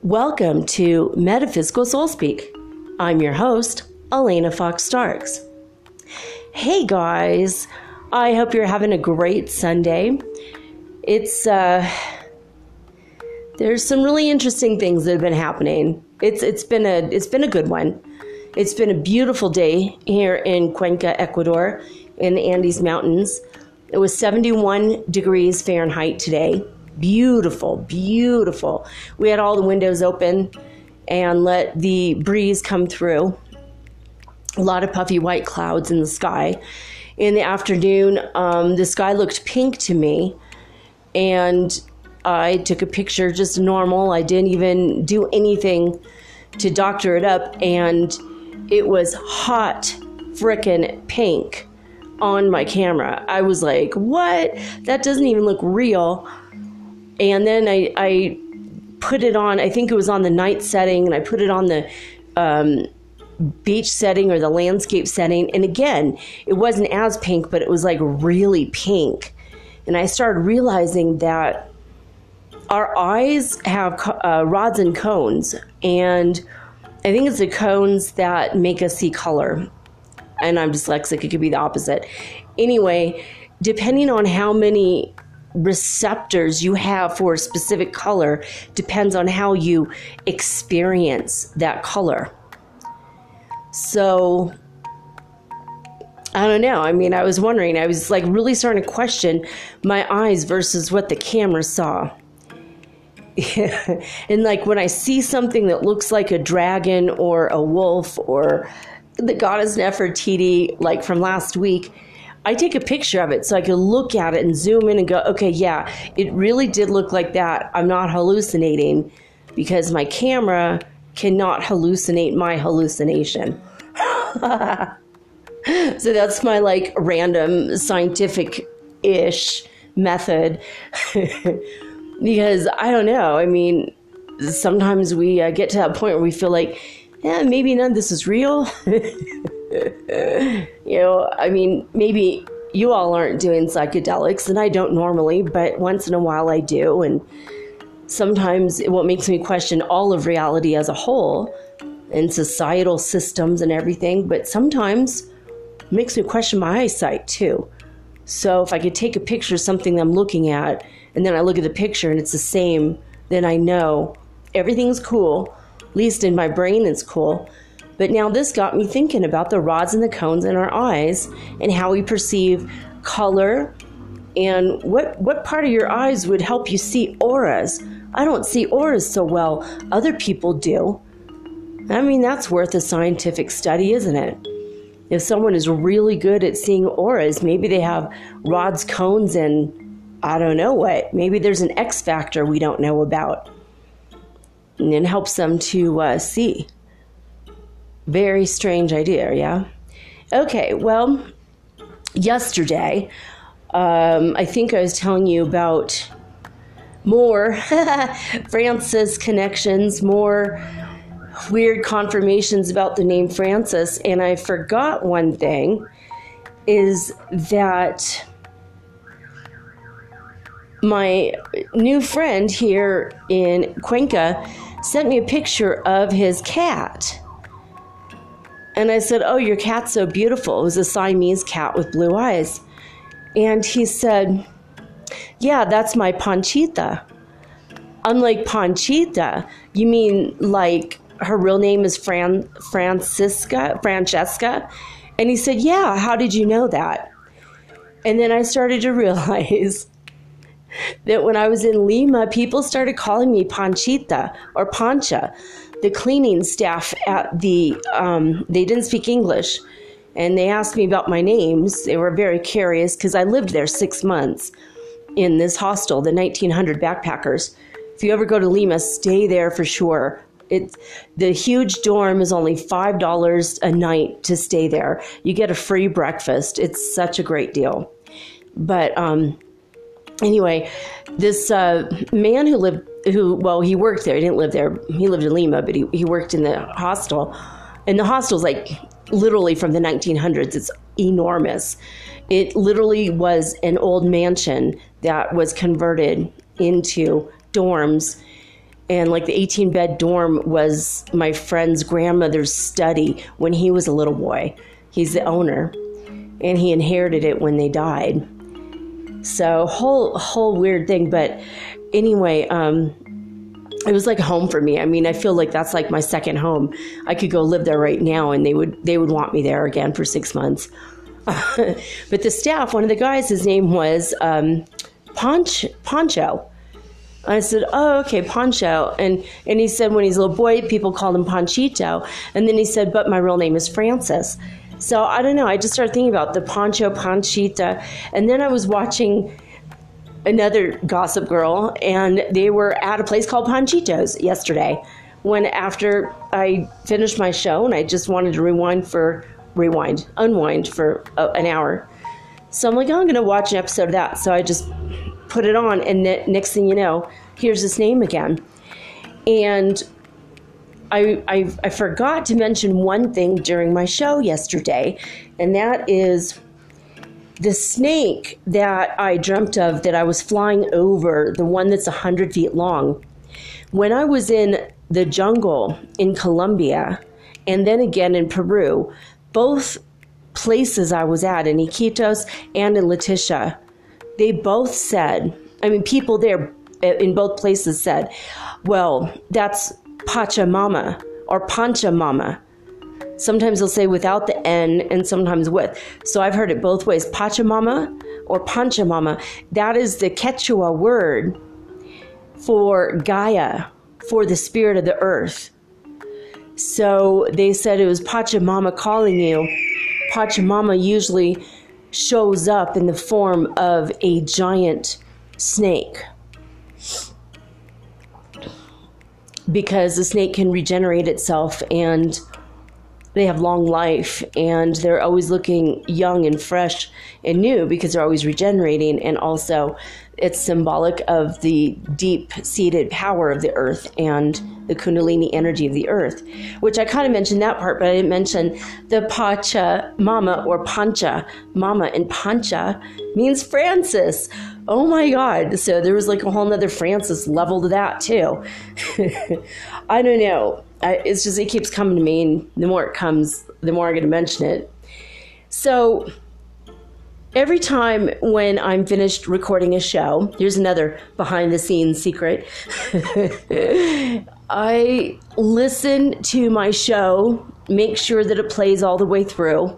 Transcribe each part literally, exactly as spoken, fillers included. Welcome to Metaphysical Soul Speak. I'm your host, Elena Fox-Starks. Hey guys, I hope you're having a great Sunday. It's, uh, there's some really interesting things that have been happening. It's, it's been a, it's been a good one. It's been a beautiful day here in Cuenca, Ecuador, in the Andes Mountains. It was seventy-one degrees Fahrenheit today. Beautiful, beautiful. We had all the windows open and let the breeze come through. A lot of puffy white clouds in the sky. In the afternoon, um, the sky looked pink to me, and I took a picture just normal. I didn't even do anything to doctor it up, and it was hot frickin' pink on my camera. I was like, what? That doesn't even look real. And then I, I put it on, I think it was on the night setting, and I put it on the um, beach setting or the landscape setting. And again, it wasn't as pink, but it was like really pink. And I started realizing that our eyes have uh, rods and cones. And I think it's the cones that make us see color. And I'm dyslexic, it could be the opposite. Anyway, depending on how many receptors you have for a specific color depends on how you experience that color. So I don't know. I mean, I was wondering, I was like really starting to question my eyes versus what the camera saw. And like when I see something that looks like a dragon or a wolf or the goddess Nefertiti, like from last week, I take a picture of it so I can look at it and zoom in and go, okay, yeah, it really did look like that. I'm not hallucinating because my camera cannot hallucinate my hallucination. So that's my like random scientific-ish method. Because I don't know. I mean, sometimes we uh, get to that point where we feel like, yeah, maybe none of this is real. You know, I mean, maybe you all aren't doing psychedelics, and I don't normally, but once in a while I do. And sometimes what makes me question all of reality as a whole and societal systems and everything, but sometimes it makes me question my eyesight too. So if I could take a picture of something I'm looking at, and then I look at the picture and it's the same, then I know everything's cool, at least in my brain it's cool. But now this got me thinking about the rods and the cones in our eyes and how we perceive color and what what part of your eyes would help you see auras. I don't see auras so well. Other people do. I mean, that's worth a scientific study, isn't it? If someone is really good at seeing auras, maybe they have rods, cones, and I don't know what. Maybe there's an X factor we don't know about. And it helps them to uh, see. Very strange idea, yeah? Okay, well, yesterday, um, I think I was telling you about more Francis connections, more weird confirmations about the name Francis, and I forgot one thing, is that my new friend here in Cuenca sent me a picture of his cat. And I said, oh, your cat's so beautiful. It was a Siamese cat with blue eyes. And he said, yeah, that's my Panchita. I'm like, Panchita? You mean like her real name is Fran- Francisca, Francesca? And he said, yeah, how did you know that? And then I started to realize that when I was in Lima, people started calling me Panchita or Pancha. the cleaning staff at the, um, they didn't speak English, and they asked me about my names. They were very curious because I lived there six months in this hostel, the nineteen hundred backpackers. If you ever go to Lima, stay there for sure. It's, the huge dorm is only five dollars a night to stay there. You get a free breakfast. It's such a great deal. But um, anyway, this uh, man who lived, who, well, he worked there. He didn't live there. He lived in Lima, but he, he worked in the hostel. And the hostel's like literally from the nineteen hundreds. It's enormous. It literally was an old mansion that was converted into dorms. And like the eighteen bed dorm was my friend's grandmother's study when he was a little boy. He's the owner, and he inherited it when they died. So whole, whole weird thing. But anyway, um, it was like home for me. I mean, I feel like that's like my second home. I could go live there right now, and they would, they would want me there again for six months. But the staff, one of the guys, his name was, um, Panch, Pancho. I said, oh, okay, Pancho. And, and he said when he's a little boy, people called him Panchito. And then he said, but my real name is Francis. So I don't know. I just started thinking about the Pancho, Panchita. And then I was watching another Gossip Girl, and they were at a place called Panchitos yesterday when after I finished my show, and I just wanted to rewind for, rewind, unwind for uh, an hour. So I'm like, oh, I'm going to watch an episode of that. So I just put it on, and the next thing you know, here's this name again. And I, I I forgot to mention one thing during my show yesterday, and that is the snake that I dreamt of that I was flying over, the one that's one hundred feet long. When I was in the jungle in Colombia and then again in Peru, both places I was at, in Iquitos and in Leticia, they both said, I mean, people there in both places said, well, that's Pachamama or Pachamama. Sometimes they'll say without the N and sometimes with. So I've heard it both ways, Pachamama or Pachamama. That is the Quechua word for Gaia, for the spirit of the earth. So they said it was Pachamama calling you. Pachamama usually shows up in the form of a giant snake, because the snake can regenerate itself, and they have long life, and they're always looking young and fresh and new because they're always regenerating. And also it's symbolic of the deep-seated power of the earth and the Kundalini energy of the earth, which I kind of mentioned that part, but I didn't mention the Pachamama or Pancha Mama, and Pancha means Francis. Oh my God. So there was like a whole nother Francis level to that too. I don't know. I, it's just, it keeps coming to me, and the more it comes, the more I'm going to mention it. So every time when I'm finished recording a show, here's another behind the scenes secret. I listen to my show, make sure that it plays all the way through.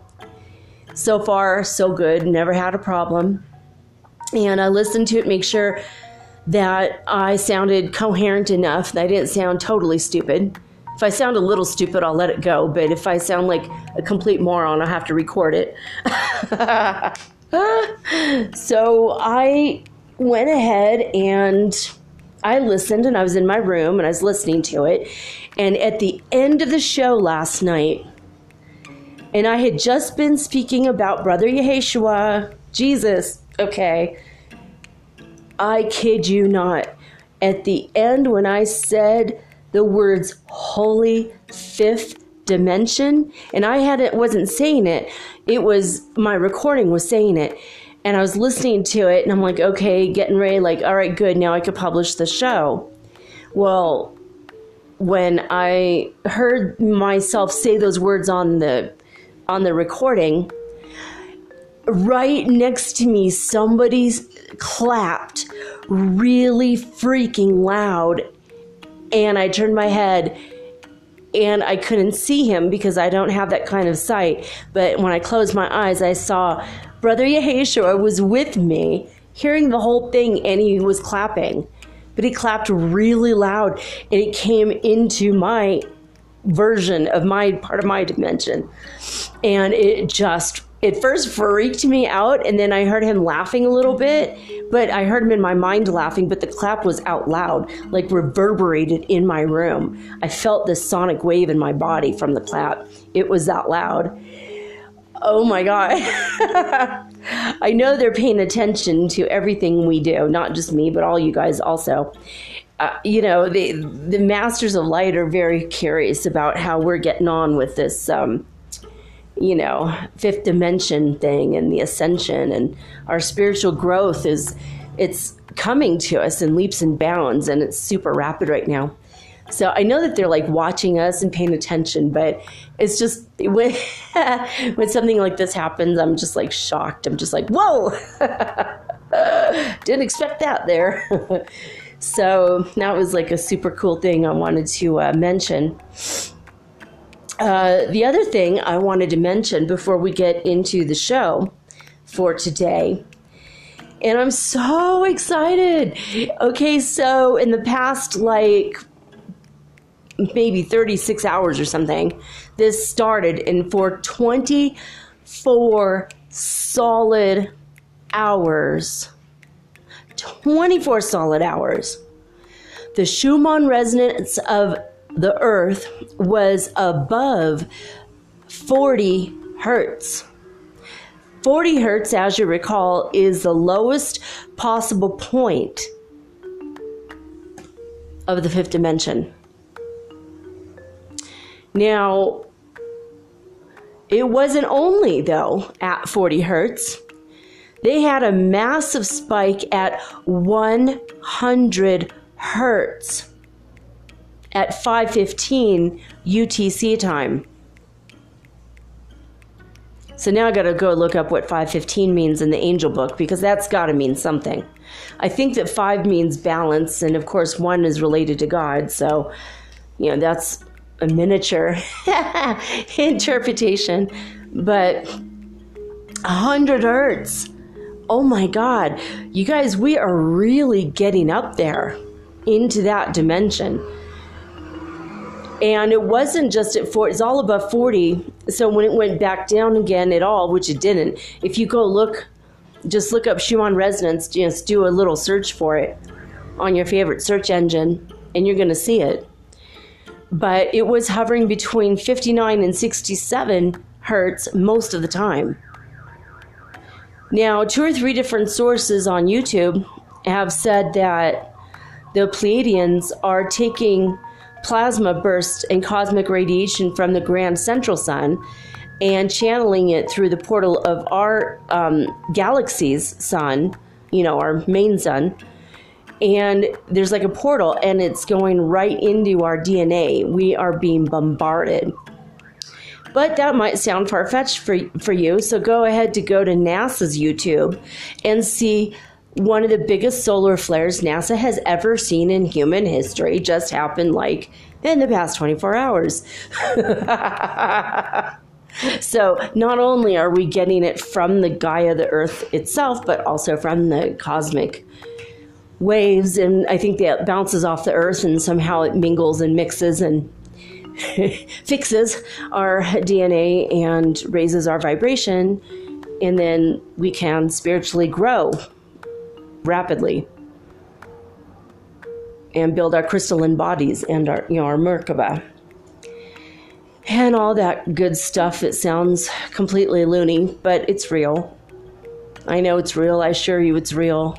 So far, so good. Never had a problem. And I listen to it, make sure that I sounded coherent enough, that I didn't sound totally stupid. If I sound a little stupid, I'll let it go. But if I sound like a complete moron, I'll have to record it. So I went ahead and I listened, and I was in my room and I was listening to it. And at the end of the show last night, and I had just been speaking about Brother Yehoshua, Jesus. Okay. I kid you not. At the end, when I said the words holy fifth dimension, and I had it wasn't saying it, it was my recording was saying it, and I was listening to it, and I'm like, okay, getting ready, like, all right, good, now I could publish the show. Well, when I heard myself say those words on the on the recording, right next to me somebody clapped really freaking loud. And I turned my head, and I couldn't see him because I don't have that kind of sight. But when I closed my eyes, I saw Brother Yehoshua was with me, hearing the whole thing, and he was clapping. But he clapped really loud, and it came into my version of my part of my dimension. And it just, it first freaked me out, and then I heard him laughing a little bit, but I heard him in my mind laughing, but the clap was out loud, like reverberated in my room. I felt this sonic wave in my body from the clap. It was that loud. Oh my God. I know they're paying attention to everything we do, not just me, but all you guys also. Uh, you know, the, the masters of light are very curious about how we're getting on with this, um, you know, fifth dimension thing and the ascension, and our spiritual growth is, it's coming to us in leaps and bounds, and it's super rapid right now. So I know that they're like watching us and paying attention, but it's just when, when something like this happens, I'm just like shocked. I'm just like, whoa, didn't expect that there. So that was like a super cool thing I wanted to uh, mention. Uh, the other thing I wanted to mention before we get into the show for today, and I'm so excited. Okay, so in the past, like, maybe thirty-six hours or something, this started, and for twenty-four solid hours, twenty-four solid hours, the Schumann resonance of the earth was above forty hertz. forty hertz, as you recall, is the lowest possible point of the fifth dimension. Now, it wasn't only, though, at forty hertz. They had a massive spike at one hundred hertz at five fifteen U T C time. So now I got to go look up what five fifteen means in the angel book, because that's got to mean something. I think that five means balance, and of course one is related to God, so, you know, that's a miniature interpretation. But one hundred hertz. Oh my God. You guys, we are really getting up there into that dimension. And it wasn't just at forty, it's all above forty. So when it went back down again at all, which it didn't, if you go look, just look up Schumann resonance, just do a little search for it on your favorite search engine, and you're going to see it. But it was hovering between fifty-nine and sixty-seven hertz most of the time. Now, two or three different sources on YouTube have said that the Pleiadians are taking plasma bursts and cosmic radiation from the Grand Central Sun and channeling it through the portal of our um, galaxy's sun, you know, our main sun. And there's like a portal, and it's going right into our D N A. We are being bombarded. But that might sound far-fetched for, for you, so go ahead to go to NASA's YouTube and see one of the biggest solar flares NASA has ever seen in human history just happened, like, in the past twenty-four hours. So not only are we getting it from the Gaia, the Earth itself, but also from the cosmic waves, and I think that bounces off the earth, and somehow it mingles and mixes and fixes our D N A and raises our vibration, and then we can spiritually grow rapidly and build our crystalline bodies and our, you know, our Merkaba and all that good stuff. It sounds completely loony, but it's real. I know it's real. I assure you it's real.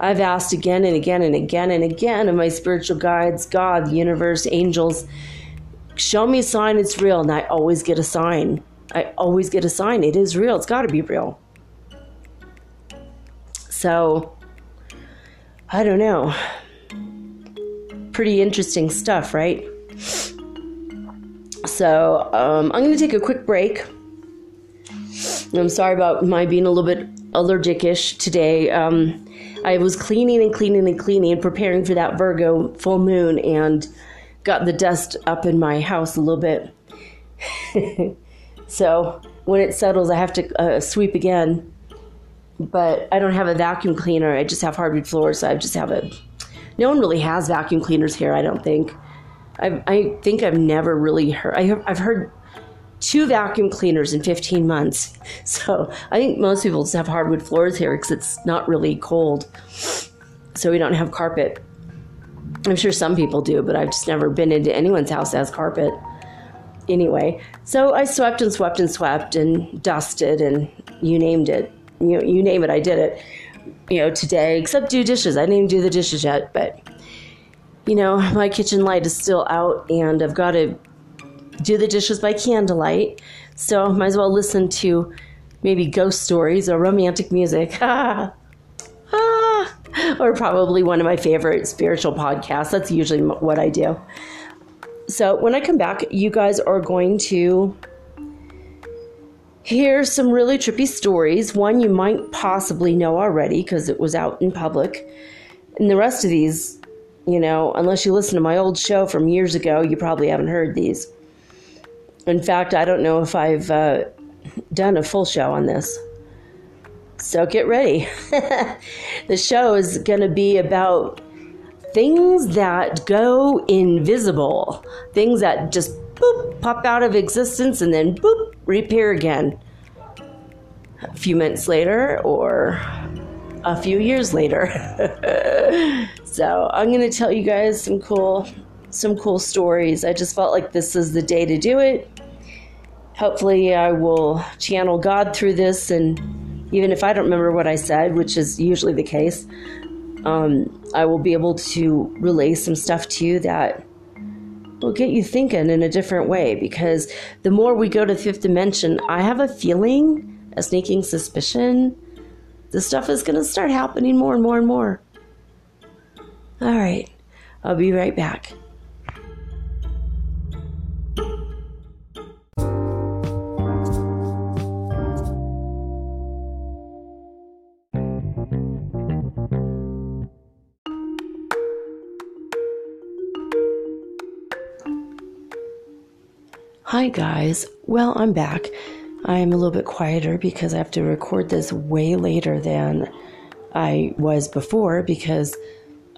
I've asked again and again and again and again of my spiritual guides, God, the universe, angels, show me a sign it's real. And I always get a sign. I always get a sign. It is real. It's got to be real. So, I don't know. Pretty interesting stuff, right? So, um, I'm going to take a quick break. I'm sorry about my being a little bit allergic-ish today. Um... I was cleaning and cleaning and cleaning and preparing for that Virgo full moon, and got the dust up in my house a little bit. So when it settles, I have to uh, sweep again. But I don't have a vacuum cleaner. I just have hardwood floors, so I just have a No one really has vacuum cleaners here, I don't think. I've, I think I've never really heard. I have, I've heard two vacuum cleaners in fifteen months. So I think most people just have hardwood floors here because it's not really cold. So we don't have carpet. I'm sure some people do, but I've just never been into anyone's house that has carpet. Anyway, so I swept and swept and swept and dusted and you named it. You, you name it, I did it. You know, today, except do dishes. I didn't even do the dishes yet, but, you know, my kitchen light is still out, and I've got to do the dishes by candlelight, so might as well listen to maybe ghost stories or romantic music. Ah, ah, or probably one of my favorite spiritual podcasts. That's usually what I do. So when I come back, you guys are going to hear some really trippy stories. One you might possibly know already because it was out in public. And the rest of these, you know, unless you listen to my old show from years ago, you probably haven't heard these. In fact, I don't know if I've uh, done a full show on this. So get ready. The show is going to be about things that go invisible. Things that just boop, pop out of existence and then boop, reappear again a few minutes later or a few years later. So I'm going to tell you guys some cool, some cool stories. I just felt like this is the day to do it. Hopefully I will channel God through this. And even if I don't remember what I said, which is usually the case, um, I will be able to relay some stuff to you that will get you thinking in a different way, because the more we go to fifth dimension, I have a feeling, a sneaking suspicion, this stuff is going to start happening more and more and more. All right. I'll be right back. Hi guys, well, I'm back. I'm a little bit quieter because I have to record this way later than I was before, because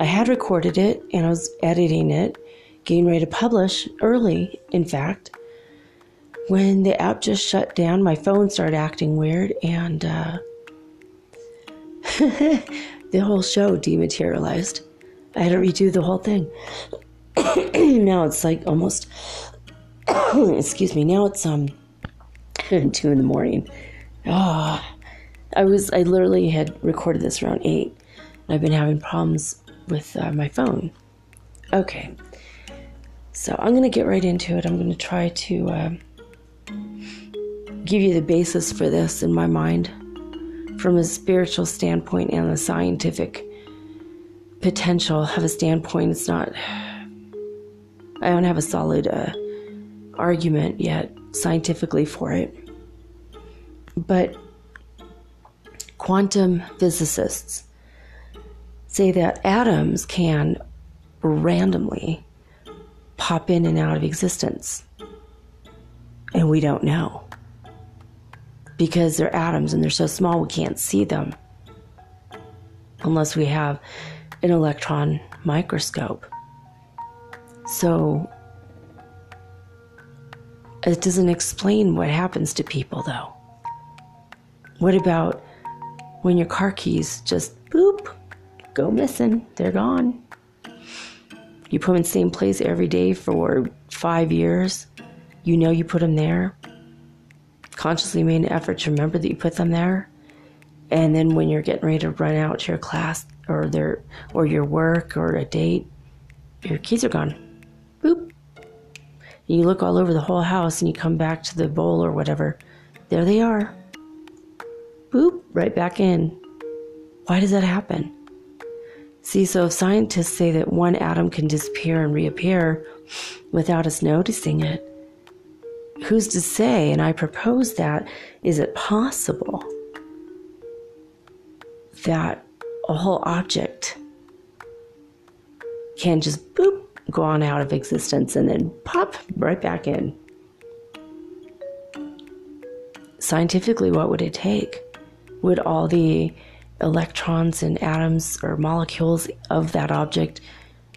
I had recorded it and I was editing it, getting ready to publish early, in fact, when the app just shut down. My phone started acting weird, and uh, the whole show dematerialized. I had to redo the whole thing. Now it's like almost... Excuse me. Now it's um two in the morning. Oh, I was I literally had recorded this around eight. I've been having problems with uh, my phone. Okay, so I'm gonna get right into it. I'm gonna try to uh, give you the basis for this in my mind, from a spiritual standpoint and a scientific potential. Have a standpoint. It's not. I don't have a solid. Uh, argument yet scientifically for it, but quantum physicists say that atoms can randomly pop in and out of existence, and we don't know because they're atoms and they're so small we can't see them unless we have an electron microscope. So it doesn't explain what happens to people, though. What about when your car keys just, boop, go missing? They're gone. You put them in the same place every day for five years. You know you put them there. Consciously made an effort to remember that you put them there. And then when you're getting ready to run out to your class or their, or your work or a date, your keys are gone. Boop. You look all over the whole house and you come back to the bowl or whatever. There they are. Boop, right back in. Why does that happen? See, so if scientists say that one atom can disappear and reappear without us noticing it, who's to say, and I propose that, is it possible that a whole object can just boop, go on out of existence and then pop right back in? Scientifically, what would it take? Would all the electrons and atoms or molecules of that object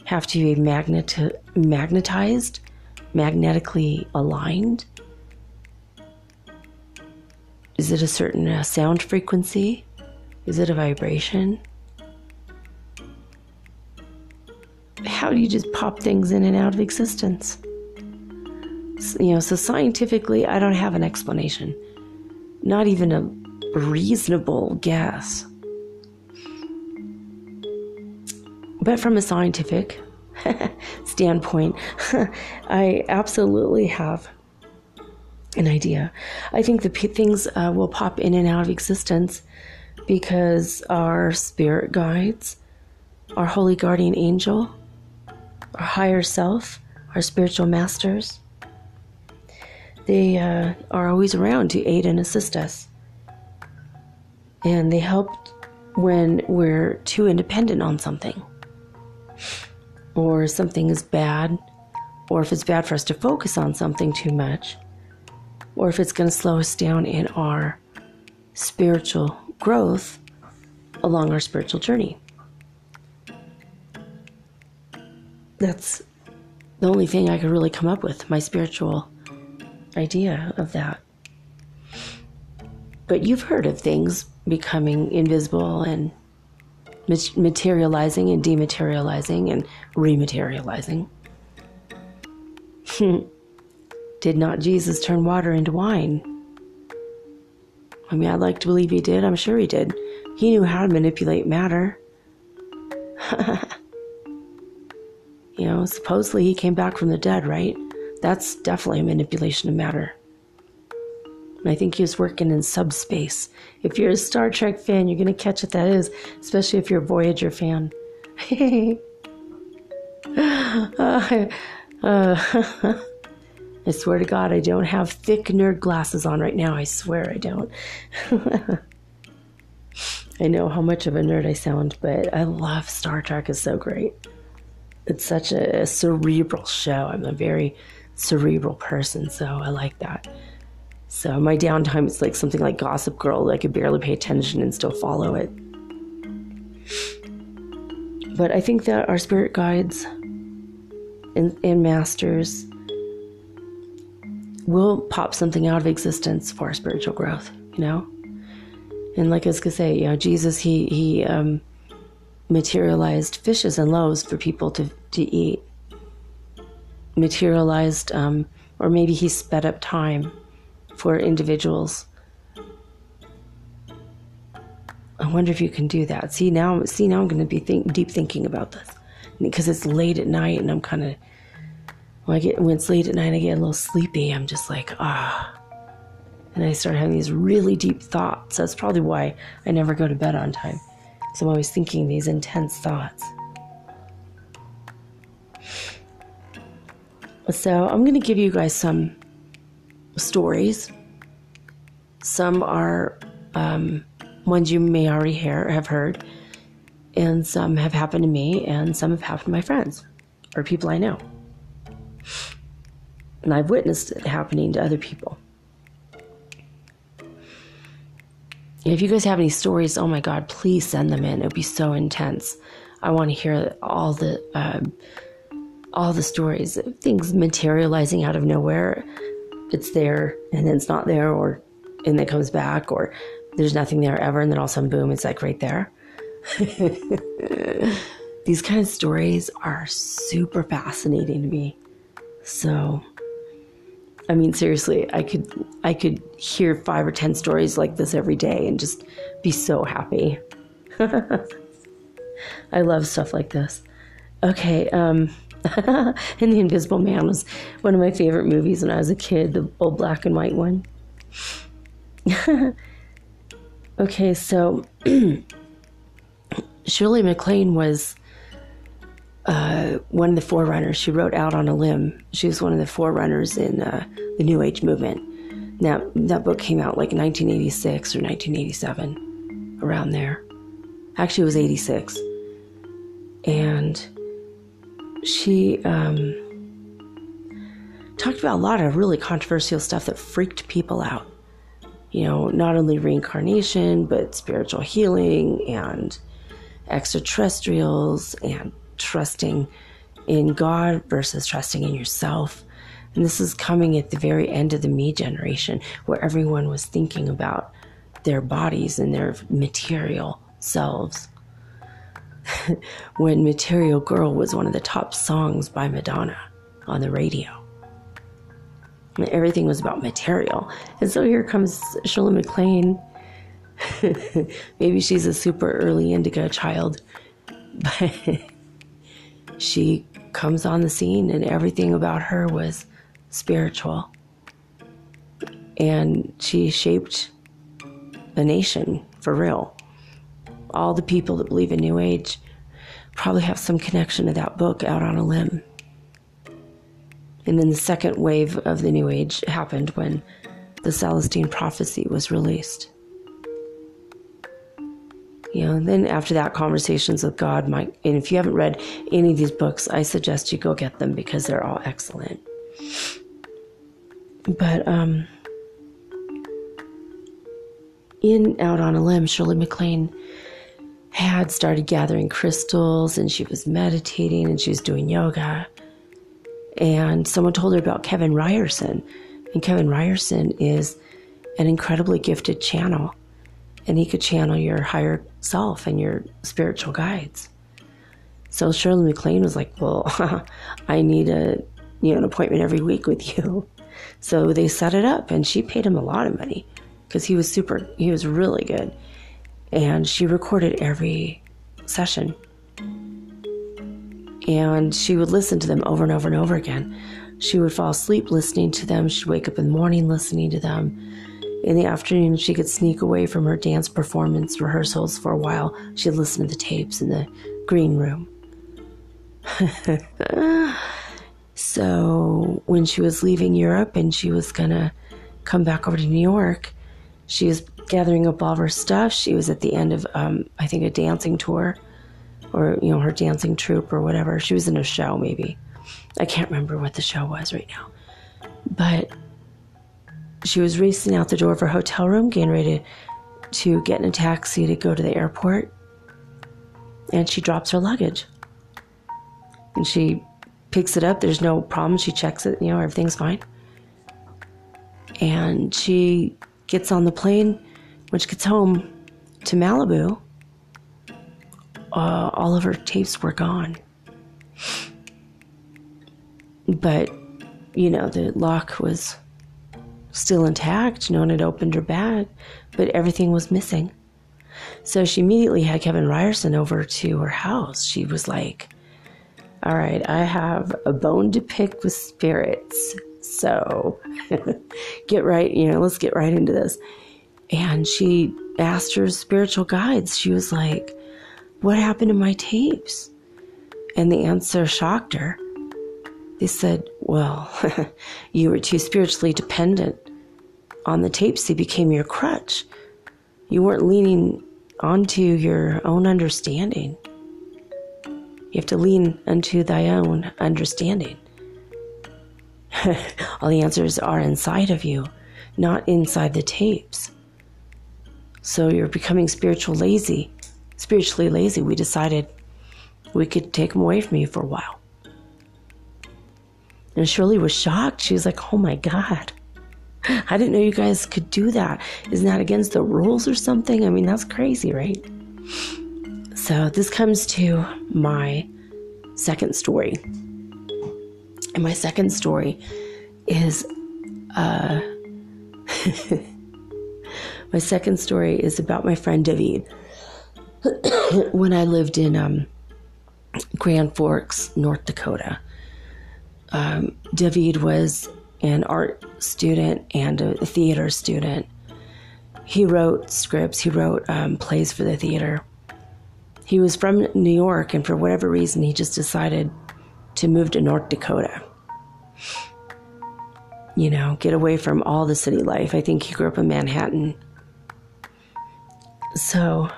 have to be magneti- magnetized, magnetically aligned. Is it a certain uh, sound frequency? Is it a vibration? How do you just pop things in and out of existence? So, you know, so scientifically, I don't have an explanation. Not even a reasonable guess. But from a scientific standpoint, I absolutely have an idea. I think the p- things uh, will pop in and out of existence because our spirit guides, our holy guardian angel, our higher self, our spiritual masters, they uh, are always around to aid and assist us. And they help when we're too independent on something, or something is bad, or if it's bad for us to focus on something too much, or if it's going to slow us down in our spiritual growth along our spiritual journey. That's the only thing I could really come up with, my spiritual idea of that. But you've heard of things becoming invisible and materializing and dematerializing and rematerializing. Did not Jesus turn water into wine? I mean, I'd like to believe he did. I'm sure he did. He knew how to manipulate matter. You know, supposedly he came back from the dead, right? That's definitely a manipulation of matter. I think he was working in subspace. If you're a Star Trek fan, you're going to catch what that is, especially if you're a Voyager fan. uh, uh, I swear to God, I don't have thick nerd glasses on right now. I swear I don't. I know how much of a nerd I sound, but I love Star Trek. It's so great. It's such a, a cerebral show. I'm a very cerebral person, so I like that. So my downtime is like something like Gossip Girl. I could barely pay attention and still follow it. But I think that our spirit guides and, and masters will pop something out of existence for our spiritual growth, you know? And like I was going to say, you know, Jesus, he, he um, materialized fishes and loaves for people to, to eat. Materialized, um, or maybe he sped up time for individuals. I wonder if you can do that. See now, see now I'm going to be think, deep thinking about this, because it's late at night and I'm kind of, when I get, when it's late at night, I get a little sleepy. I'm just like, ah, and I start having these really deep thoughts. That's probably why I never go to bed on time. So I'm always thinking these intense thoughts. So I'm going to give you guys some stories. Some are um, ones you may already hear, have heard, and some have happened to me, and some have happened to my friends or people I know. And I've witnessed it happening to other people. And if you guys have any stories, oh my God, please send them in. It would be so intense. I want to hear all the um, all the stories of things materializing out of nowhere. It's there and then it's not there, or and then it comes back, or there's nothing there ever, and then all of a sudden, boom, it's like right there. These kind of stories are super fascinating to me. So, I mean, seriously, I could I could hear five or ten stories like this every day and just be so happy. I love stuff like this. Okay, um... and The Invisible Man was one of my favorite movies when I was a kid, the old black and white one. Okay, so Shirley MacLaine was uh, one of the forerunners. She wrote Out on a Limb. She was one of the forerunners in uh, the New Age movement. Now, that book came out like nineteen eighty-six or nineteen eighty-seven, around there. Actually, it was eighty-six. And she um, talked about a lot of really controversial stuff that freaked people out. you know, not only reincarnation, but spiritual healing and extraterrestrials and trusting in God versus trusting in yourself. And this is coming at the very end of the me generation, where everyone was thinking about their bodies and their material selves. When Material Girl was one of the top songs by Madonna on the radio. Everything was about material. And so here comes Shirley MacLaine. Maybe she's a super early indigo child, but she comes on the scene and everything about her was spiritual. And she shaped a nation for real. All the people that believe in New Age probably have some connection to that book, Out on a Limb. And then the second wave of the New Age happened when the Celestine Prophecy was released. You know, and then after that, Conversations with God. Mike, and if you haven't read any of these books, I suggest you go get them because they're all excellent. But um, in Out on a Limb, Shirley MacLaine had started gathering crystals, and she was meditating, and she was doing yoga. And someone told her about Kevin Ryerson. And Kevin Ryerson is an incredibly gifted channel. And he could channel your higher self and your spiritual guides. So Shirley MacLaine was like, well, I need a, you know, an appointment every week with you. So they set it up, and she paid him a lot of money because he was super, he was really good. And she recorded every session. And she would listen to them over and over and over again. She would fall asleep listening to them. She'd wake up in the morning listening to them. In the afternoon, she could sneak away from her dance performance rehearsals for a while. She'd listen to the tapes in the green room. So when she was leaving Europe and she was going to come back over to New York, she was gathering up all of her stuff. She was at the end of, um, I think, a dancing tour. Or, you know, her dancing troupe or whatever. She was in a show, maybe. I can't remember what the show was right now. But she was racing out the door of her hotel room, getting ready to, to get in a taxi to go to the airport. And she drops her luggage. And she picks it up. There's no problem. She checks it. You know, everything's fine. And she gets on the plane. When she gets home to Malibu, Uh, all of her tapes were gone. But, you know, the lock was still intact. No one had opened her bag, but everything was missing. So she immediately had Kevin Ryerson over to her house. She was like, all right, I have a bone to pick with spirits. So get right, you know, let's get right into this. And she asked her spiritual guides. She was like, what happened to my tapes? And the answer shocked her. They said, well, you were too spiritually dependent on the tapes. They became your crutch. You weren't leaning onto your own understanding. You have to lean unto thy own understanding. All the answers are inside of you, not inside the tapes. So you're becoming spiritual lazy. Spiritually lazy, we decided we could take him away from you for a while. And Shirley was shocked. She was like, oh my God, I didn't know you guys could do that. Isn't that against the rules or something? I mean, that's crazy, right? So this comes to my second story. And my second story is, uh, my second story is about my friend David. When I lived in um, Grand Forks, North Dakota, um, David was an art student and a theater student. He wrote scripts. He wrote um, plays for the theater. He was from New York, and for whatever reason, he just decided to move to North Dakota. You know, get away from all the city life. I think he grew up in Manhattan. So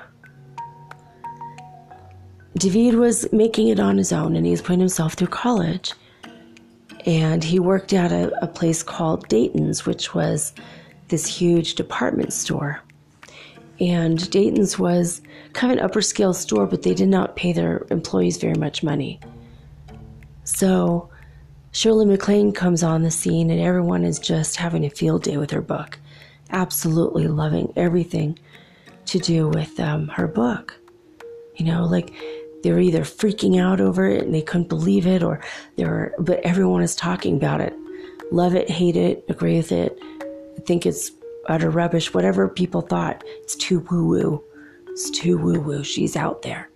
David was making it on his own, and he was putting himself through college. And he worked at a, a place called Dayton's, which was this huge department store. And Dayton's was kind of an upper scale store, but they did not pay their employees very much money. So Shirley MacLaine comes on the scene, and everyone is just having a field day with her book, absolutely loving everything to do with um, her book. You know, like, they were either freaking out over it and they couldn't believe it, or they were, but everyone is talking about it. Love it, hate it, agree with it, think it's utter rubbish, whatever people thought. It's too woo-woo. It's too woo-woo. She's out there.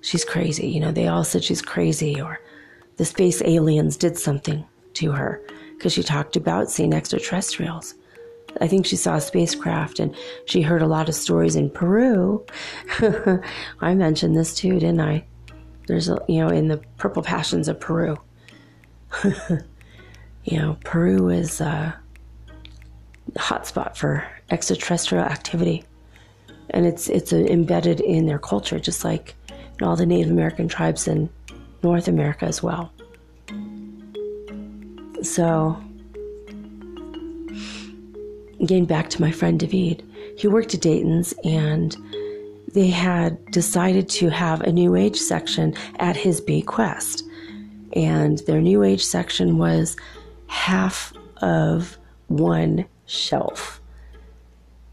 She's crazy. You know, they all said she's crazy, or the space aliens did something to her because she talked about seeing extraterrestrials. I think she saw a spacecraft, and she heard a lot of stories in Peru. I mentioned this too, didn't I? There's a, you know, in the Purple Passions of Peru. You know, Peru is a hotspot for extraterrestrial activity, and it's it's embedded in their culture, just like in all the Native American tribes in North America as well. So, again, back to my friend David. He worked at Dayton's, and they had decided to have a New Age section at his bequest. And their New Age section was half of one shelf.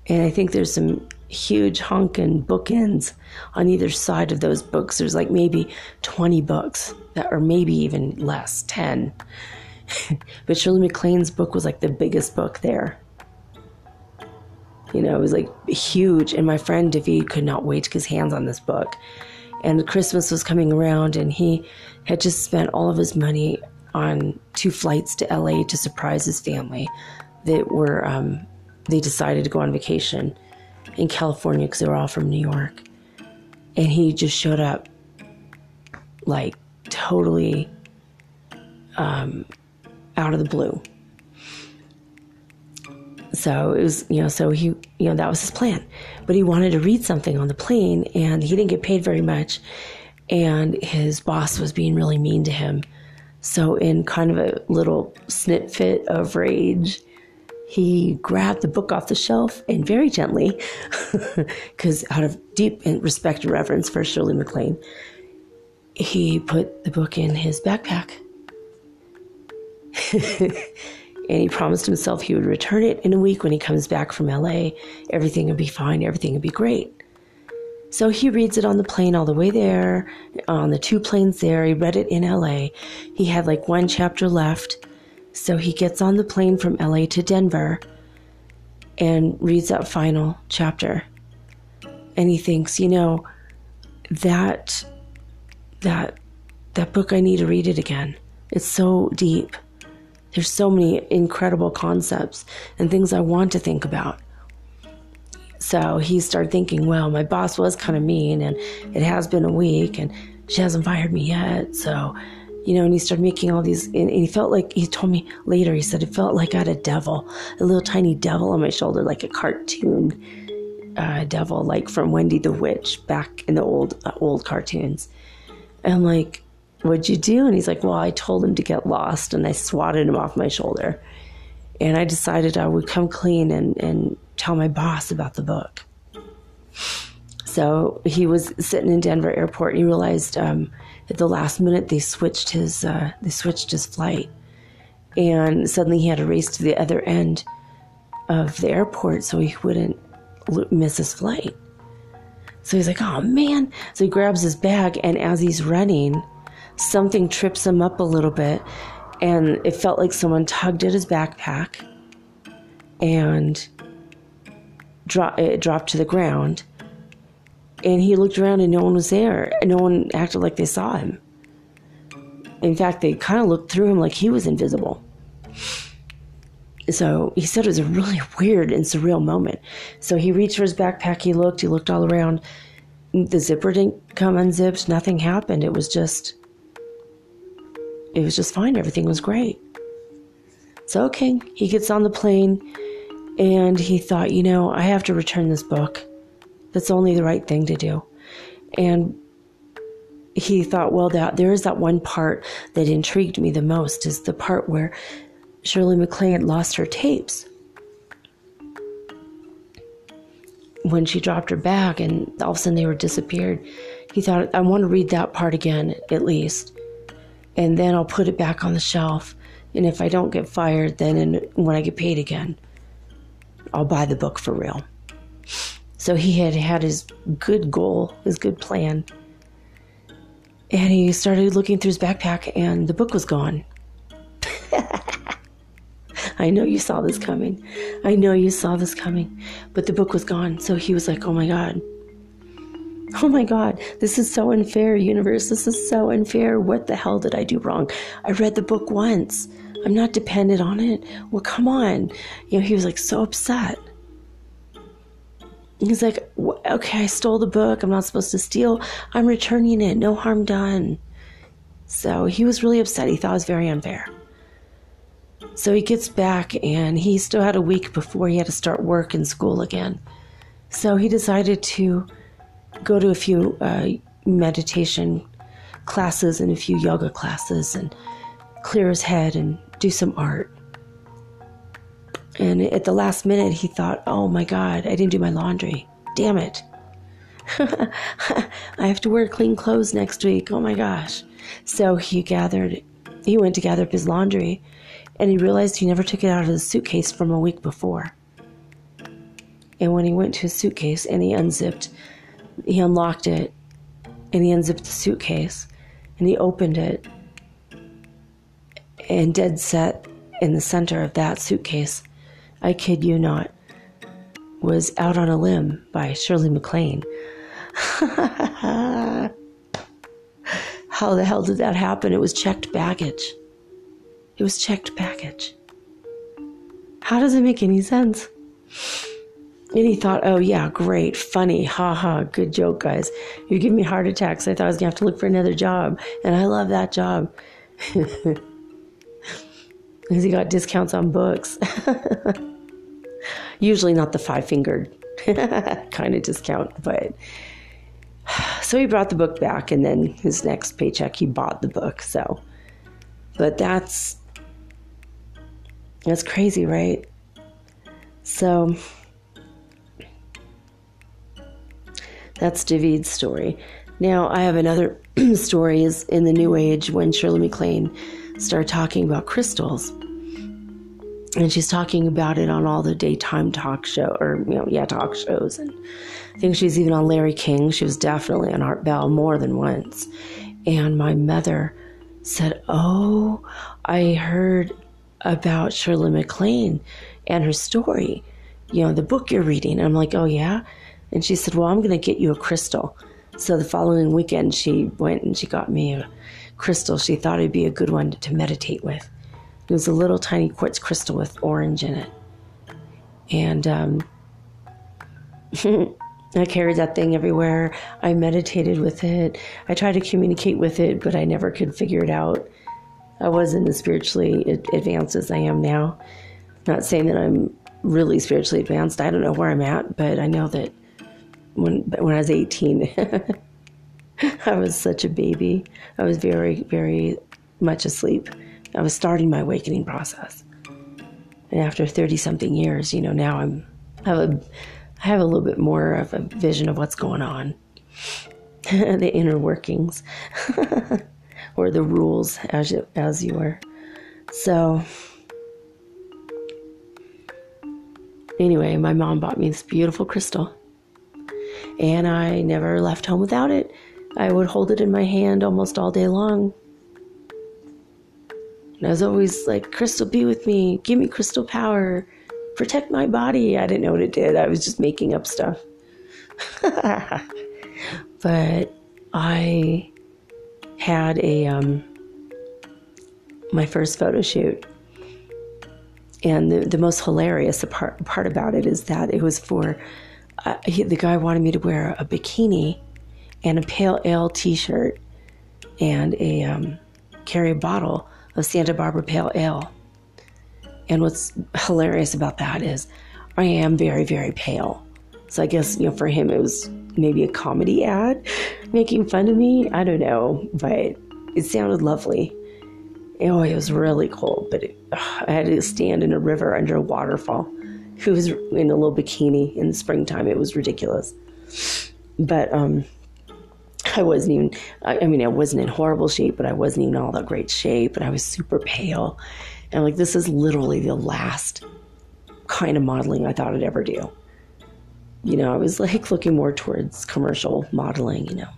And I think there's some huge honkin' bookends on either side of those books. There's like maybe twenty books, that, or maybe even less, ten. But Shirley MacLaine's book was like the biggest book there. You know, it was like huge. And my friend David could not wait to get his hands on this book. And Christmas was coming around, and he had just spent all of his money on two flights to L A to surprise his family. That were, um, they decided to go on vacation in California because they were all from New York. And he just showed up like totally um, out of the blue. So it was, you know, so he, you know, that was his plan. But he wanted to read something on the plane, and he didn't get paid very much. And his boss was being really mean to him. So in kind of a little snit fit of rage, he grabbed the book off the shelf, and very gently, because out of deep respect and reverence for Shirley MacLaine, he put the book in his backpack. And he promised himself he would return it in a week when he comes back from L A. Everything would be fine. Everything would be great. So he reads it on the plane all the way there, on the two planes there. He read it in L A. He had like one chapter left. So he gets on the plane from L A to Denver and reads that final chapter. And he thinks, you know, that, that, that book, I need to read it again. It's so deep. There's so many incredible concepts and things I want to think about. So he started thinking, well, my boss was kind of mean, and it has been a week, and she hasn't fired me yet. So, you know, and he started making all these, and he felt like, he told me later, he said, it felt like I had a devil, a little tiny devil on my shoulder, like a cartoon uh, devil, like from Wendy the Witch back in the old, uh, old cartoons. And I'm like, what'd you do? And he's like, well, I told him to get lost, and I swatted him off my shoulder. And I decided I would come clean and, and tell my boss about the book. So he was sitting in Denver airport, and he realized um, at the last minute they switched his uh, they switched his flight. And suddenly he had to race to the other end of the airport so he wouldn't miss his flight. So he's like, oh, man. So he grabs his bag, and as he's running, something trips him up a little bit, and it felt like someone tugged at his backpack, and dro- it dropped to the ground. And he looked around, and no one was there, and no one acted like they saw him. In fact, they kind of looked through him like he was invisible. So he said it was a really weird and surreal moment. So he reached for his backpack, he looked, he looked all around. The zipper didn't come unzipped, nothing happened. It was just... It was just fine. Everything was great. So, okay, he gets on the plane, and he thought, you know, I have to return this book. That's only the right thing to do. And he thought, well, that there is that one part that intrigued me the most, is the part where Shirley MacLaine lost her tapes. when she dropped her back and all of a sudden they were disappeared, he thought, I want to read that part again, at least. And then I'll put it back on the shelf. And if I don't get fired, then in, when I get paid again, I'll buy the book for real. So he had had his good goal, his good plan. And he started looking through his backpack and the book was gone. I know you saw this coming. I know you saw this coming. But the book was gone. So he was like, oh my God. Oh my God, this is so unfair, universe. This is so unfair. What the hell did I do wrong? I read the book once. I'm not dependent on it. Well, come on. You know, he was like so upset. He's like, okay, I stole the book. I'm not supposed to steal. I'm returning it. No harm done. So he was really upset. He thought it was very unfair. So he gets back and he still had a week before he had to start work and school again. So he decided to go to a few uh, meditation classes and a few yoga classes and clear his head and do some art. And at the last minute, he thought, oh my God, I didn't do my laundry. Damn it. I have to wear clean clothes next week. Oh my gosh. So he gathered, he went to gather up his laundry and he realized he never took it out of the suitcase from a week before. And when he went to his suitcase and he unzipped, he unlocked it and he unzipped the suitcase and he opened it, and dead set in the center of that suitcase, I kid you not, was Out on a Limb by Shirley MacLaine. How the hell did that happen? It was checked baggage. It was checked baggage. How does it make any sense? And he thought, oh yeah, great, funny, haha, good joke, guys. You're giving me heart attacks. I thought I was going to have to look for another job, and I love that job. Because he got discounts on books. Usually not the five-fingered kind of discount, but... So he brought the book back, and then his next paycheck, he bought the book, so... But that's... That's crazy, right? So... That's David's story. Now I have another story is in the New Age when Shirley MacLaine started talking about crystals. And she's talking about it on all the daytime talk show or, you know, yeah, talk shows. And I think she's even on Larry King. She was definitely on Art Bell more than once. And my mother said, oh, I heard about Shirley MacLaine and her story, you know, the book you're reading. And I'm like, oh yeah. And she said, well, I'm going to get you a crystal. So the following weekend, she went and she got me a crystal. She thought it'd be a good one to meditate with. It was a little tiny quartz crystal with orange in it. And um, I carried that thing everywhere. I meditated with it. I tried to communicate with it, but I never could figure it out. I wasn't as spiritually advanced as I am now. Not saying that I'm really spiritually advanced. I don't know where I'm at, but I know that When when I was eighteen, I was such a baby. I was very, very much asleep. I was starting my awakening process. And after thirty-something years, you know, now I'm, I have a, I have a little bit more of a vision of what's going on. The inner workings. Or the rules, as you, as you were. So... Anyway, my mom bought me this beautiful crystal. And I never left home without it. I would hold it in my hand almost all day long. And I was always like, crystal, be with me. Give me crystal power. Protect my body. I didn't know what it did. I was just making up stuff. But I had a, um, my first photo shoot. And the, the most hilarious part, part about it is that it was for... Uh, he, the guy wanted me to wear a bikini and a pale ale t-shirt and a um, carry a bottle of Santa Barbara pale ale. And what's hilarious about that is I am very, very pale. So I guess, you know, for him it was maybe a comedy ad making fun of me. I don't know, but it sounded lovely. Oh, it was really cold, but it, ugh, I had to stand in a river under a waterfall who was in a little bikini in the springtime. It was ridiculous. But um, I wasn't even, I, I mean, I wasn't in horrible shape, but I wasn't even all that great shape. And I was super pale. And I'm like, this is literally the last kind of modeling I thought I'd ever do. You know, I was like looking more towards commercial modeling, you know.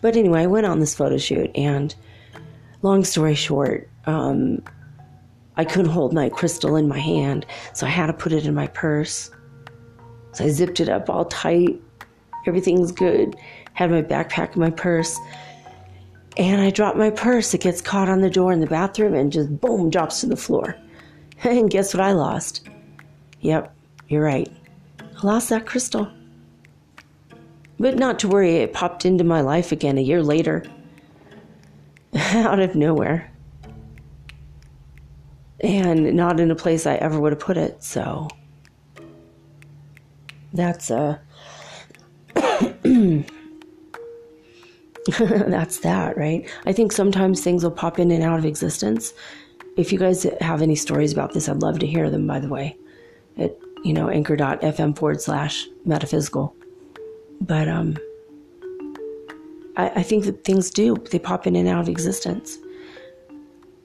But anyway, I went on this photo shoot, and long story short, um, I couldn't hold my crystal in my hand, so I had to put it in my purse. So I zipped it up all tight. Everything's good. Had my backpack in my purse. And I dropped my purse. It gets caught on the door in the bathroom and just boom, drops to the floor. And guess what I lost? Yep, you're right. I lost that crystal. But not to worry, it popped into my life again a year later. Out of nowhere. And not in a place I ever would have put it, so that's uh that's that, right? I think sometimes things will pop in and out of existence. If you guys have any stories about this, I'd love to hear them, by the way, at, you know, anchor dot f m forward slash metaphysical. But um I, I think that things do, they pop in and out of existence.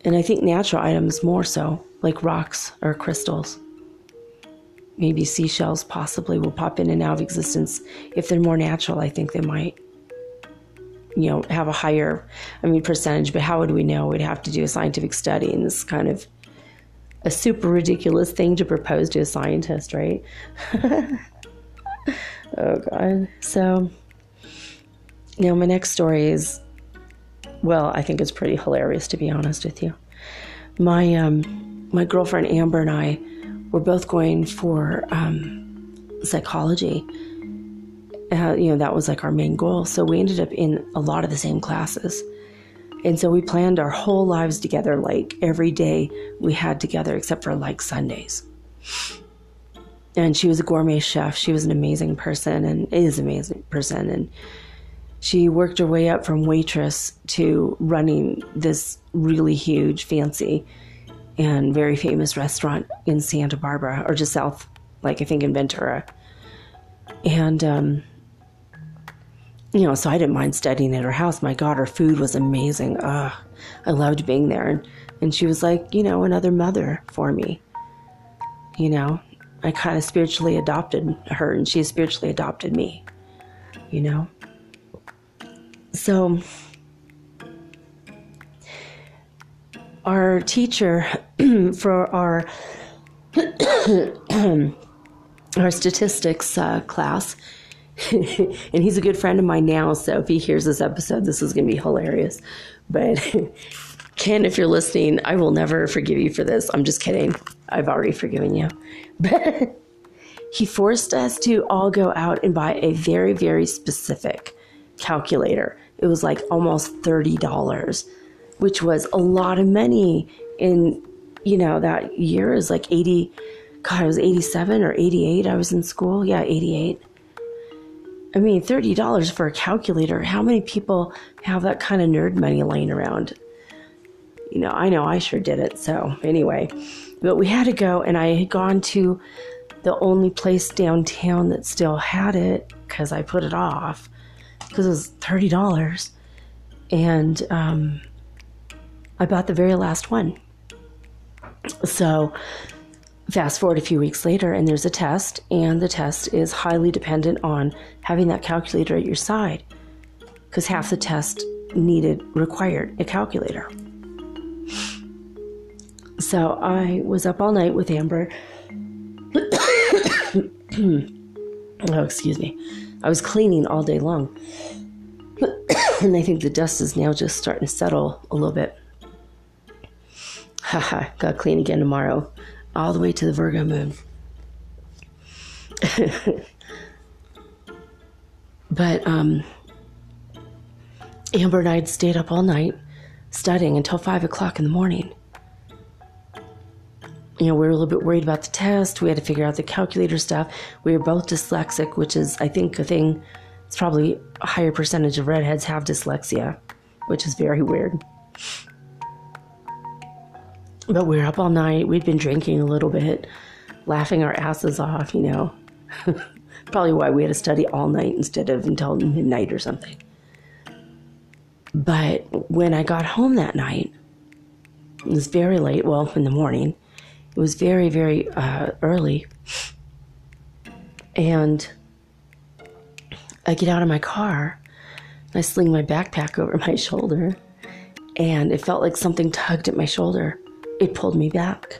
And I think natural items more so, like rocks or crystals. Maybe seashells possibly will pop in and out of existence. If they're more natural, I think they might, you know, have a higher, I mean, percentage. But how would we know? We'd have to do a scientific study, and this is kind of a super ridiculous thing to propose to a scientist, right? Oh, God. So, now my next story is, well, I think it's pretty hilarious, to be honest with you. My um, my girlfriend Amber and I were both going for um, psychology. Uh, you know, that was like our main goal. So we ended up in a lot of the same classes. And so we planned our whole lives together, like every day we had together, except for like Sundays. And she was a gourmet chef. She was an amazing person and is an amazing person. And she worked her way up from waitress to running this really huge, fancy, and very famous restaurant in Santa Barbara, or just south, like I think in Ventura. And, um, you know, so I didn't mind studying at her house. My God, her food was amazing. Ugh, I loved being there. And, and she was like, you know, another mother for me. You know, I kind of spiritually adopted her, and she spiritually adopted me, you know. So our teacher for our our statistics uh, class, and he's a good friend of mine now, so if he hears this episode, this is going to be hilarious. But Ken, if you're listening, I will never forgive you for this. I'm just kidding. I've already forgiven you. But he forced us to all go out and buy a very, very specific calculator. It was like almost thirty dollars, which was a lot of money in, you know, that year is like eighty, God, it was eighty-seven or eighty-eight. I was in school. Yeah, eighty-eight. I mean, thirty dollars for a calculator. How many people have that kind of nerd money laying around? You know, I know I sure did it. So anyway, but we had to go, and I had gone to the only place downtown that still had it because I put it off, because it was thirty dollars, and um, I bought the very last one. So fast forward a few weeks later, and there's a test, and the test is highly dependent on having that calculator at your side, because half the test needed, required a calculator. So I was up all night with Amber. Oh, excuse me. I was cleaning all day long, and I think the dust is now just starting to settle a little bit. Haha, got to clean again tomorrow, all the way to the Virgo moon. But um, Amber and I had stayed up all night studying until five o'clock in the morning. You know, we were a little bit worried about the test. We had to figure out the calculator stuff. We were both dyslexic, which is, I think, a thing. It's probably a higher percentage of redheads have dyslexia, which is very weird. But we were up all night. We'd been drinking a little bit. laughing our asses off, you know. Probably why we had to study all night instead of until midnight or something. But when I got home that night, it was very late, well, in the morning. It was very, very uh, early. And I get out of my car, and I sling my backpack over my shoulder, and it felt like something tugged at my shoulder. It pulled me back.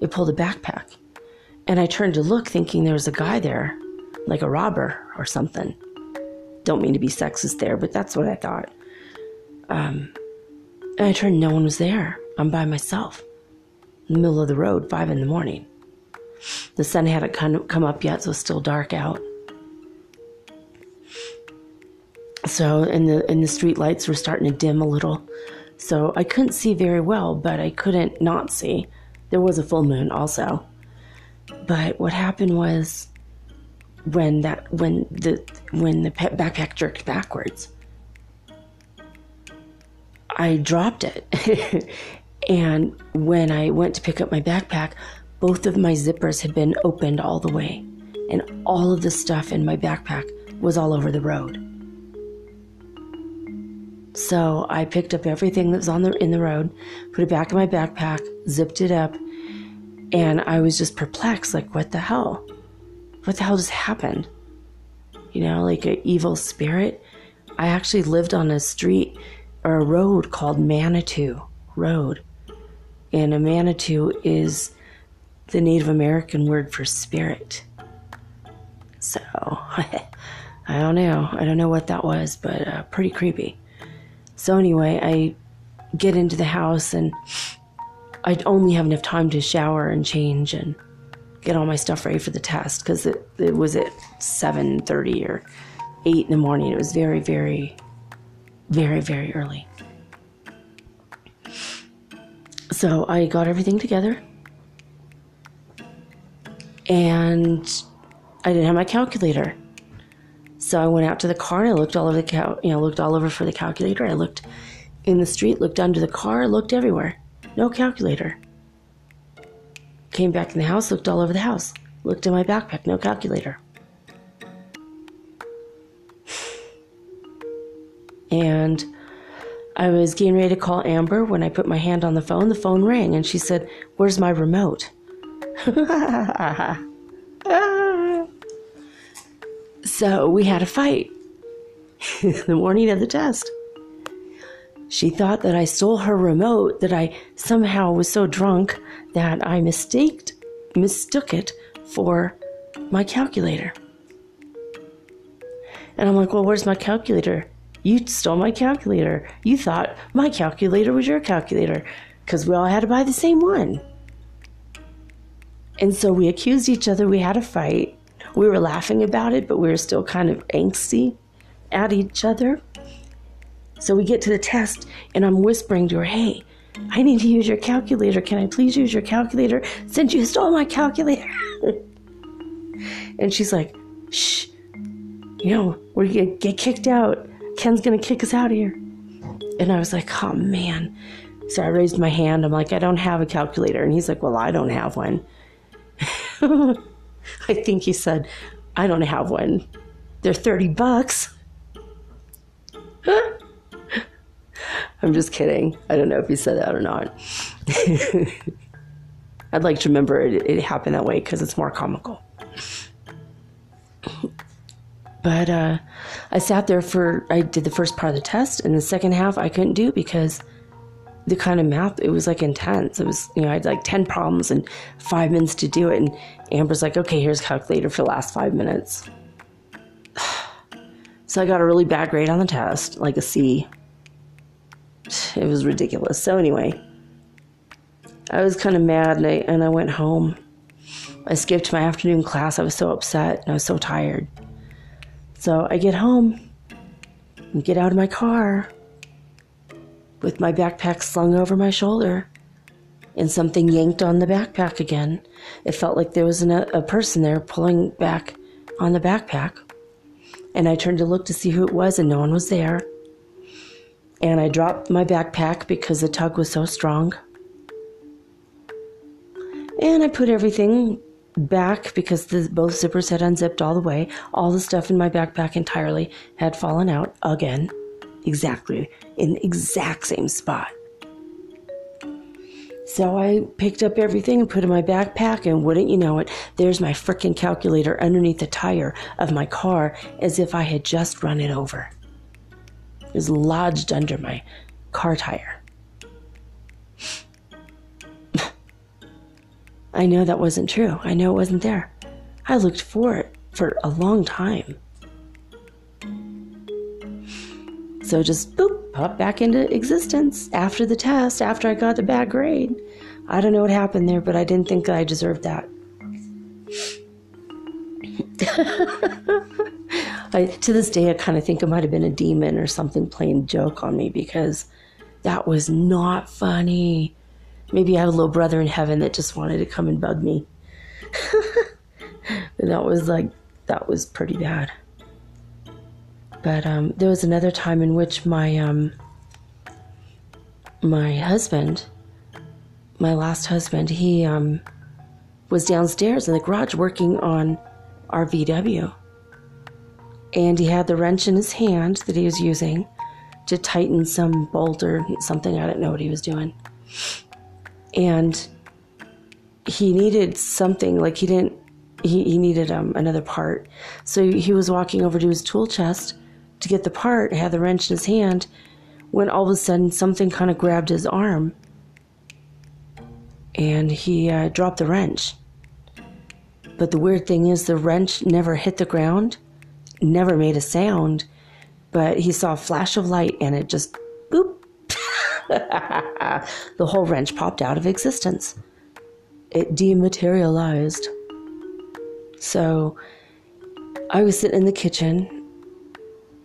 It pulled a backpack. And I turned to look, thinking there was a guy there, like a robber or something. Don't mean to be sexist there, but that's what I thought. Um, and I turned, no one was there. I'm by myself in the middle of the road, five in the morning. The sun hadn't come up yet, so it's still dark out. So, and the, and the street lights were starting to dim a little. So I couldn't see very well, but I couldn't not see. There was a full moon also. But what happened was when that, when the, when the backpack jerked backwards, I dropped it. And when I went to pick up my backpack, both of my zippers had been opened all the way, and all of the stuff in my backpack was all over the road. So I picked up everything that was on the, in the road, put it back in my backpack, zipped it up, and I was just perplexed, like, what the hell? What the hell just happened? You know, like an evil spirit. I actually lived on a street or a road called Manitou Road. And a Manitou is the Native American word for spirit. So, I don't know. I don't know what that was, but uh, pretty creepy. So anyway, I get into the house, and I only have enough time to shower and change and get all my stuff ready for the test, because it, it was at seven thirty or eight in the morning. It was very, very, very, very early. So I got everything together, and I didn't have my calculator. So I went out to the car, and I looked all over the cal- you know, looked all over for the calculator. I looked in the street, looked under the car, looked everywhere. No calculator. Came back in the house, looked all over the house. Looked in my backpack, no calculator. And I was getting ready to call Amber when I put my hand on the phone. The phone rang, and she said, "Where's my remote?" So we had a fight the morning of the test. She thought that I stole her remote, that I somehow was so drunk that I mistaked, mistook it for my calculator. And I'm like, well, where's my calculator? You stole my calculator. You thought my calculator was your calculator, because we all had to buy the same one. And so we accused each other. We had a fight. We were laughing about it, but we were still kind of angsty at each other. So we get to the test, and I'm whispering to her, "Hey, I need to use your calculator. Can I please use your calculator since you stole my calculator?" And she's like, "Shh, you know, we're going to get kicked out. Ken's going to kick us out of here." And I was like, oh, man. So I raised my hand. I'm like, "I don't have a calculator." And he's like, "Well, I don't have one." I think he said, "I don't have one. They're thirty bucks. I'm just kidding. I don't know if he said that or not. I'd like to remember it, it happened that way because it's more comical. But uh, I sat there for, I did the first part of the test, and the second half I couldn't do because the kind of math, it was like intense. It was, you know, I had like ten problems and five minutes to do it. And Amber's like, "Okay, here's a calculator for the last five minutes. So I got a really bad grade on the test, like a C. It was ridiculous. So anyway, I was kind of mad, and I, and I went home. I skipped my afternoon class. I was so upset, and I was so tired. So I get home and get out of my car with my backpack slung over my shoulder, and something yanked on the backpack again. It felt like there was an, a person there pulling back on the backpack, and I turned to look to see who it was, and no one was there. And I dropped my backpack because the tug was so strong. And I put everything back, because the, both zippers had unzipped all the way. All the stuff in my backpack entirely had fallen out again, exactly in the exact same spot. So I picked up everything and put it in my backpack, and wouldn't you know it, there's my frickin' calculator underneath the tire of my car, as if I had just run it over. It was lodged under my car tire. I know that wasn't true. I know it wasn't there. I looked for it for a long time. So just boop, popped back into existence after the test, after I got the bad grade. I don't know what happened there, but I didn't think that I deserved that. I, to this day, I kind of think it might have been a demon or something playing a joke on me, because that was not funny. Maybe I have a little brother in heaven that just wanted to come and bug me. But that was like, that was pretty bad. But um, there was another time in which my um, my husband, my last husband, he um, was downstairs in the garage working on our V W. And he had the wrench in his hand that he was using to tighten some bolt or something. I don't know what he was doing. And he needed something, like he didn't, he, he needed um, another part. So he was walking over to his tool chest to get the part, had the wrench in his hand, when all of a sudden something kind of grabbed his arm, and he uh, dropped the wrench. But the weird thing is, the wrench never hit the ground, never made a sound, but he saw a flash of light, and it just, boop, the whole wrench popped out of existence. It dematerialized. So I was sitting in the kitchen,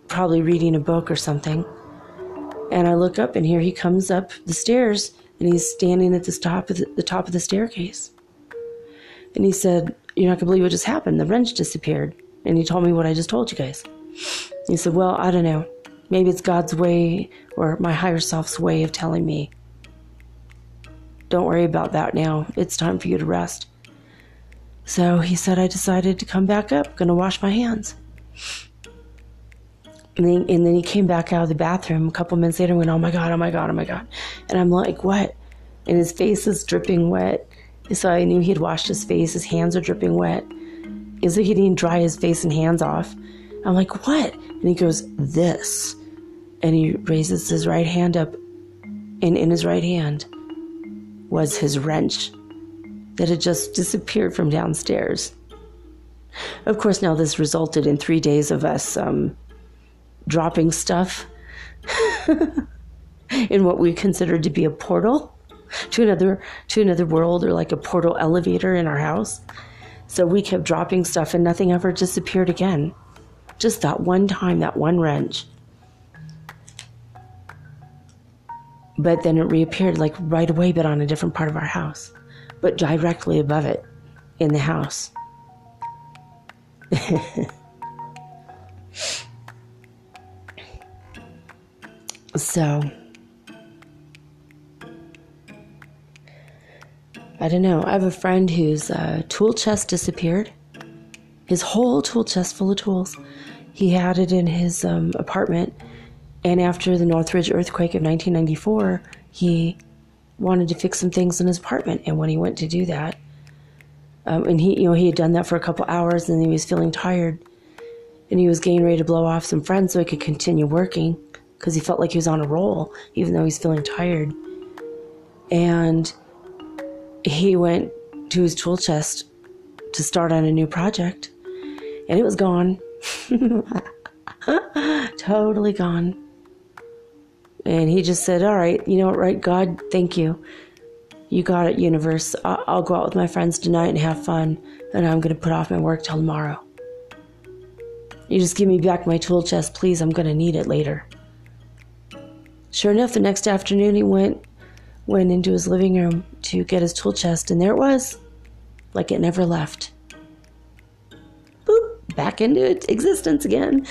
probably reading a book or something, and I look up, and here he comes up the stairs, and he's standing at the top of the, the top of the staircase. And he said, "You're not gonna believe what just happened. The wrench disappeared." And he told me what I just told you guys. He said, "Well, I don't know. Maybe it's God's way, or my higher self's way of telling me, don't worry about that now. It's time for you to rest." So he said, "I decided to come back up. Gonna wash my hands." And then, and then he came back out of the bathroom a couple minutes later and went, "Oh my God, oh my God, oh my God." And I'm like, "What?" And his face is dripping wet. So I knew he'd washed his face. His hands are dripping wet. As if he didn't dry his face and hands off. I'm like, "What?" And he goes, "This." And he raises his right hand up. And in his right hand was his wrench that had just disappeared from downstairs. Of course, now this resulted in three days of us um, dropping stuff in what we considered to be a portal to another to another world, or like a portal elevator in our house. So we kept dropping stuff, and nothing ever disappeared again. Just that one time, that one wrench. But then it reappeared, like right away, but on a different part of our house. But directly above it in the house. So, I don't know. I have a friend whose uh, tool chest disappeared. His whole tool chest full of tools. He had it in his um, apartment. And after the Northridge earthquake of nineteen ninety-four, he wanted to fix some things in his apartment. And when he went to do that, um, and he, you know, he had done that for a couple hours, and then he was feeling tired, and he was getting ready to blow off some friends so he could continue working, because he felt like he was on a roll, even though he was feeling tired. And he went to his tool chest to start on a new project, and it was gone. Totally gone. And he just said, "All right, you know what, right? God, thank you. You got it, universe. I'll, I'll go out with my friends tonight and have fun, and I'm going to put off my work till tomorrow. You just give me back my tool chest, please. I'm going to need it later." Sure enough, the next afternoon he went, went into his living room to get his tool chest, and there it was, like it never left. Boop, back into its existence again.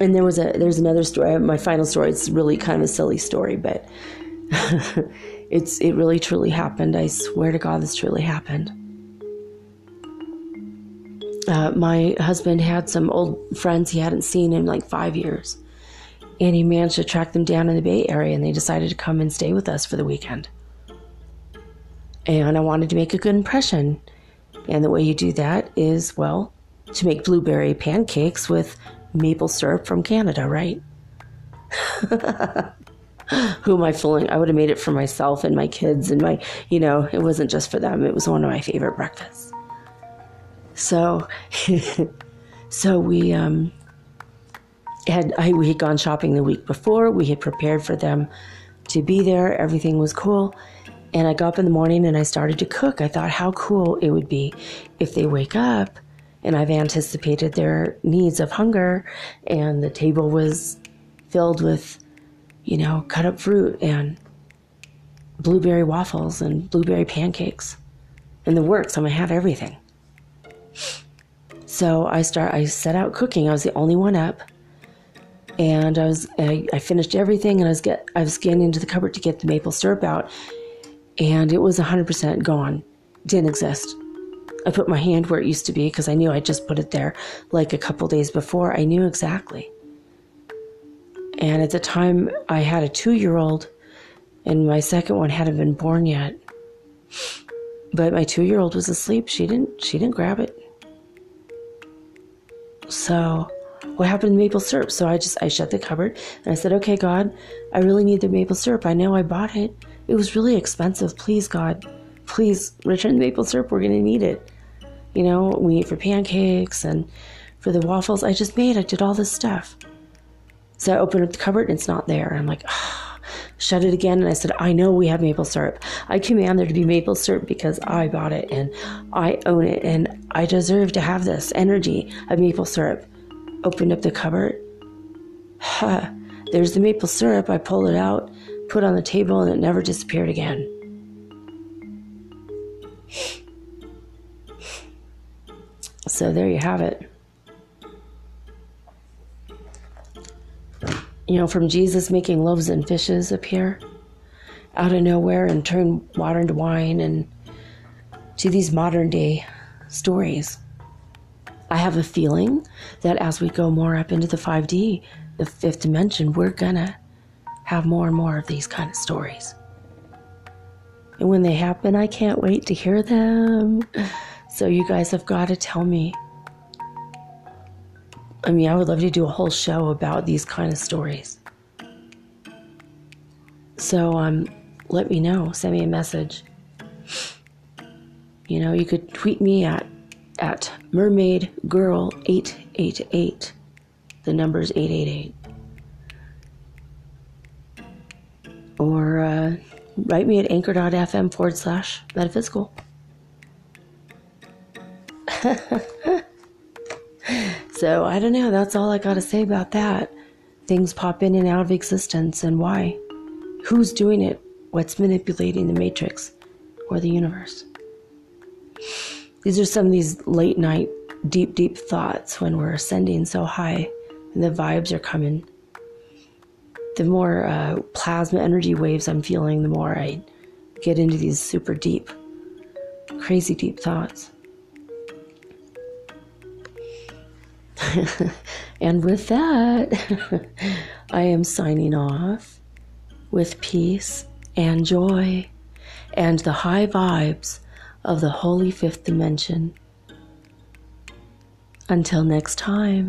And there was a there's another story. My final story. It's really kind of a silly story, but it's it really truly happened. I swear to God, this truly happened. Uh, my husband had some old friends he hadn't seen in like five years, and he managed to track them down in the Bay Area, and they decided to come and stay with us for the weekend. And I wanted to make a good impression. And the way you do that is, well, to make blueberry pancakes with maple syrup from Canada, right? Who am I fooling? I would have made it for myself and my kids and my, you know, it wasn't just for them. It was one of my favorite breakfasts. So, so we um, had I, we had gone shopping the week before. We had prepared for them to be there. Everything was cool, and I got up in the morning and I started to cook. I thought how cool it would be if they wake up, and I've anticipated their needs of hunger, and the table was filled with, you know, cut up fruit and blueberry waffles and blueberry pancakes, and the works. I'm gonna have everything. So I start. I set out cooking. I was the only one up, and I was. I, I finished everything, and I was get. I was scanning into the cupboard to get the maple syrup out, and it was one hundred percent gone. Didn't exist. I put my hand where it used to be because I knew I just put it there like a couple days before. I knew exactly. And at the time, I had a two-year-old, and my second one hadn't been born yet. But my two-year-old was asleep. She didn't. She didn't grab it. So what happened to the maple syrup? So I just, I shut the cupboard and I said, okay, God, I really need the maple syrup. I know I bought it. It was really expensive. Please, God, please return the maple syrup. We're going to need it. You know, we need it for pancakes and for the waffles I just made. I did all this stuff. So I opened up the cupboard and it's not there. I'm like, oh, shut it again. And I said, I know we have maple syrup. I command there to be maple syrup because I bought it and I own it and I deserve to have this energy of maple syrup. Opened up the cupboard. Huh. There's the maple syrup. I pulled it out, put it on the table, and it never disappeared again. So there you have it. You know, from Jesus making loaves and fishes appear out of nowhere and turn water into wine, and to these modern day stories. I have a feeling that as we go more up into the five D, the fifth dimension, we're gonna have more and more of these kind of stories. And when they happen, I can't wait to hear them. So you guys have got to tell me. I mean, I would love to do a whole show about these kind of stories. So um, let me know. Send me a message. You know, you could tweet me at, at mermaid girl eight eight eight. The number is eight eight eight. Or uh, write me at anchor.fm forward slash metaphysical. So I don't know. That's all I got to say about that. Things pop in and out of existence, and why? Who's doing it? What's manipulating the matrix or the universe? These are some of these late night, deep, deep thoughts when we're ascending so high and the vibes are coming. The more uh, plasma energy waves I'm feeling, the more I get into these super deep, crazy deep thoughts. And with that, I am signing off with peace and joy and the high vibes of the Holy Fifth Dimension. Until next time.